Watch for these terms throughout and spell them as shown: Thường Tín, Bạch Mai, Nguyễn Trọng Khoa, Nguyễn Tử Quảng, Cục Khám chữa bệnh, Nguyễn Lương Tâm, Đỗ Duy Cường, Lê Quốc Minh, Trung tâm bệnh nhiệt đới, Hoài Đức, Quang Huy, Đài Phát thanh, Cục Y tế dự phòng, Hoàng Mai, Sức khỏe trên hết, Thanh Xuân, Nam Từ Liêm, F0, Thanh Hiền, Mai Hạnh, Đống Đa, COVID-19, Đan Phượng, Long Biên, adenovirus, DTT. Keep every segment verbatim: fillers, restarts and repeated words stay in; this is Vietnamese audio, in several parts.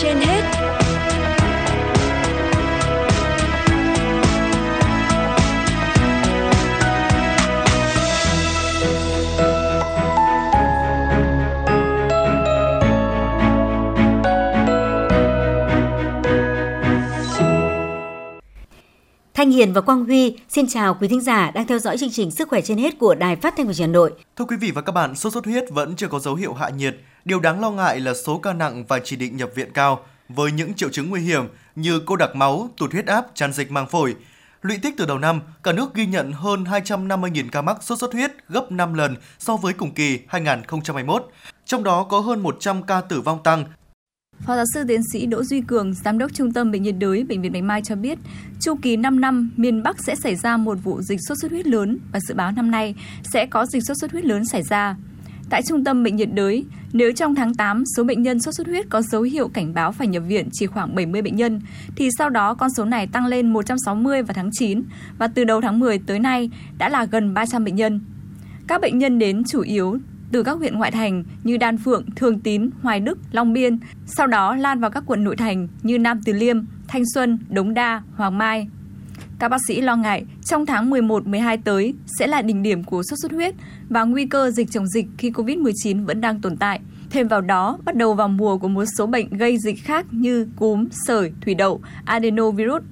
trên hết. Thanh Hiền và Quang Huy xin chào quý thính giả đang theo dõi chương trình Sức khỏe trên hết của Đài Phát thanh và Truyền hình Hà Nội. Thưa quý vị và các bạn, sốt xuất huyết vẫn chưa có dấu hiệu hạ nhiệt. Điều đáng lo ngại là số ca nặng và chỉ định nhập viện cao với những triệu chứng nguy hiểm như cô đặc máu, tụt huyết áp, tràn dịch màng phổi. Lũy tích từ đầu năm, cả nước ghi nhận hơn hai trăm năm mươi nghìn ca mắc sốt xuất huyết, gấp năm lần so với cùng kỳ hai nghìn không trăm hai mươi mốt. Trong đó có hơn một trăm ca tử vong tăng. Phó giáo sư tiến sĩ Đỗ Duy Cường, Giám đốc Trung tâm bệnh nhiệt đới Bệnh viện Bạch Mai cho biết, chu kỳ năm năm miền Bắc sẽ xảy ra một vụ dịch sốt xuất huyết lớn và dự báo năm nay sẽ có dịch sốt xuất huyết lớn xảy ra. Tại Trung tâm bệnh nhiệt đới, nếu trong tháng tám số bệnh nhân sốt xuất huyết có dấu hiệu cảnh báo phải nhập viện chỉ khoảng bảy mươi bệnh nhân, thì sau đó con số này tăng lên một trăm sáu mươi vào tháng chín và từ đầu tháng mười tới nay đã là gần ba trăm bệnh nhân. Các bệnh nhân đến chủ yếu từ các huyện ngoại thành như Đan Phượng, Thường Tín, Hoài Đức, Long Biên, sau đó lan vào các quận nội thành như Nam Từ Liêm, Thanh Xuân, Đống Đa, Hoàng Mai. Các bác sĩ lo ngại trong tháng mười một mười hai tới sẽ là đỉnh điểm của sốt xuất huyết và nguy cơ dịch chồng dịch khi covid mười chín vẫn đang tồn tại. Thêm vào đó, bắt đầu vào mùa của một số bệnh gây dịch khác như cúm, sởi, thủy đậu, adenovirus.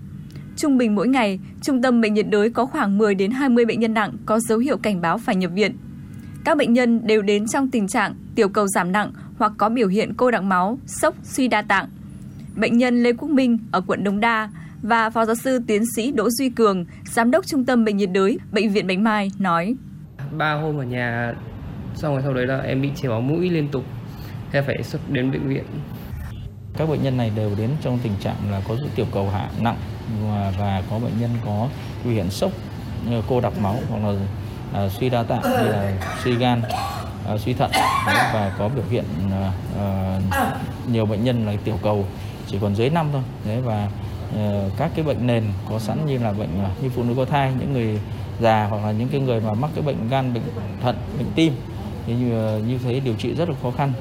Trung bình mỗi ngày, Trung tâm bệnh nhiệt đới có khoảng mười đến hai mươi bệnh nhân nặng có dấu hiệu cảnh báo phải nhập viện. Các bệnh nhân đều đến trong tình trạng tiểu cầu giảm nặng hoặc có biểu hiện cô đặc máu, sốc, suy đa tạng. Bệnh nhân Lê Quốc Minh ở quận Đống Đa và Phó giáo sư tiến sĩ Đỗ Duy Cường, Giám đốc Trung tâm bệnh nhiệt đới Bệnh viện Bạch Mai nói: ba hôm ở nhà, xong rồi sau đấy là em bị chảy máu mũi liên tục, em phải đến bệnh viện. Các bệnh nhân này đều đến trong tình trạng là có tiểu cầu hạ nặng và có bệnh nhân có biểu hiện sốc, như cô đặc máu hoặc là À, suy đa tạng như là suy gan, à, suy thận và có biểu hiện à, à, nhiều bệnh nhân là tiểu cầu chỉ còn dưới năm thôi. Đấy, và à, các cái bệnh nền có sẵn như là bệnh à, như phụ nữ có thai, những người già hoặc là những cái người mà mắc cái bệnh gan, bệnh thận, bệnh tim thì như, như thế điều trị rất là khó khăn.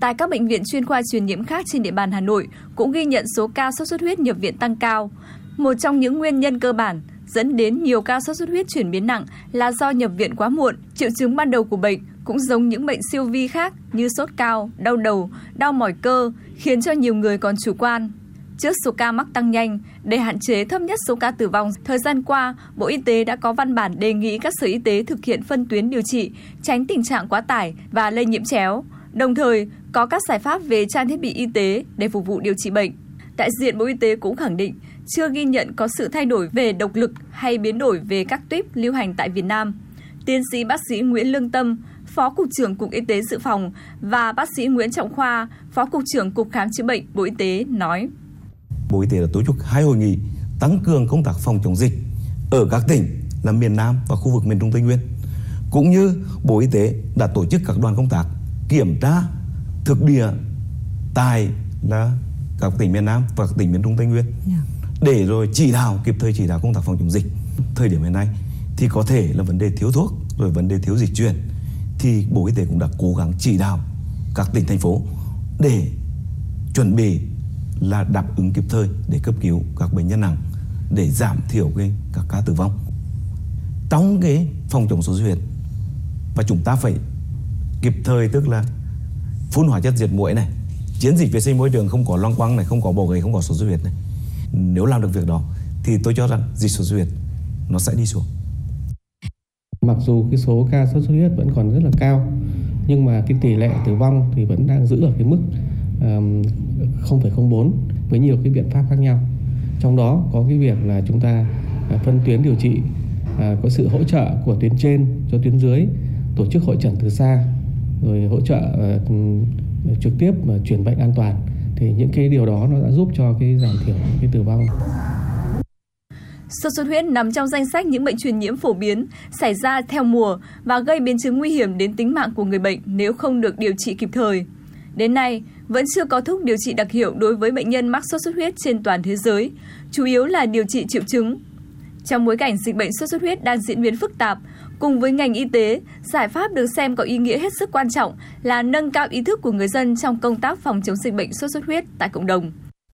Tại các bệnh viện chuyên khoa truyền nhiễm khác trên địa bàn Hà Nội cũng ghi nhận số ca sốt xuất huyết nhập viện tăng cao. Một trong những nguyên nhân cơ bản dẫn đến nhiều ca sốt xuất huyết chuyển biến nặng là do nhập viện quá muộn. Triệu chứng ban đầu của bệnh cũng giống những bệnh siêu vi khác như sốt cao, đau đầu, đau mỏi cơ, khiến cho nhiều người còn chủ quan. Trước số ca mắc tăng nhanh, để hạn chế thấp nhất số ca tử vong, thời gian qua, Bộ Y tế đã có văn bản đề nghị các sở y tế thực hiện phân tuyến điều trị, tránh tình trạng quá tải và lây nhiễm chéo, đồng thời có các giải pháp về trang thiết bị y tế để phục vụ điều trị bệnh. Đại diện Bộ Y tế cũng khẳng định, chưa ghi nhận có sự thay đổi về độc lực hay biến đổi về các tuyếp lưu hành tại Việt Nam. Tiến sĩ bác sĩ Nguyễn Lương Tâm, Phó Cục trưởng Cục Y tế dự phòng và bác sĩ Nguyễn Trọng Khoa, Phó Cục trưởng Cục Khám chữa bệnh Bộ Y tế nói: Bộ Y tế đã tổ chức hai hội nghị tăng cường công tác phòng chống dịch ở các tỉnh là miền Nam và khu vực miền Trung Tây Nguyên. Cũng như Bộ Y tế đã tổ chức các đoàn công tác kiểm tra thực địa tại là các tỉnh miền Nam và các tỉnh miền Trung Tây Nguyên. Yeah. Để rồi chỉ đạo, kịp thời chỉ đạo công tác phòng chống dịch. Thời điểm hiện nay thì có thể là vấn đề thiếu thuốc, rồi vấn đề thiếu dịch truyền. Thì Bộ Y tế cũng đã cố gắng chỉ đạo các tỉnh, thành phố để chuẩn bị là đáp ứng kịp thời để cấp cứu các bệnh nhân nặng, để giảm thiểu cái, các ca tử vong. Trong cái phòng chống sốt xuất huyết và chúng ta phải kịp thời, tức là phun hóa chất diệt muỗi này, chiến dịch vệ sinh môi trường không có loang quăng này, không có bọ gậy, không có sốt xuất huyết này. Nếu làm được việc đó thì tôi cho rằng dịch sốt xuất huyết nó sẽ đi xuống. Mặc dù cái số ca sốt xuất huyết vẫn còn rất là cao, nhưng mà cái tỷ lệ tử vong thì vẫn đang giữ ở cái mức um, không phẩy không bốn với nhiều cái biện pháp khác nhau. Trong đó có cái việc là chúng ta phân tuyến điều trị, uh, có sự hỗ trợ của tuyến trên cho tuyến dưới, tổ chức hội chẩn từ xa, rồi hỗ trợ uh, trực tiếp uh, chuyển bệnh an toàn. Thì những cái điều đó nó đã giúp cho cái giảm thiểu cái tử vong. Sốt xuất huyết nằm trong danh sách những bệnh truyền nhiễm phổ biến xảy ra theo mùa và gây biến chứng nguy hiểm đến tính mạng của người bệnh nếu không được điều trị kịp thời. Đến nay, vẫn chưa có thuốc điều trị đặc hiệu đối với bệnh nhân mắc sốt xuất huyết trên toàn thế giới, chủ yếu là điều trị triệu chứng. Trong bối cảnh dịch bệnh sốt xuất huyết đang diễn biến phức tạp, cùng với ngành y tế, giải pháp được xem có ý nghĩa hết sức quan trọng là nâng cao ý thức của người dân trong công tác phòng chống dịch bệnh sốt xuất huyết tại cộng đồng.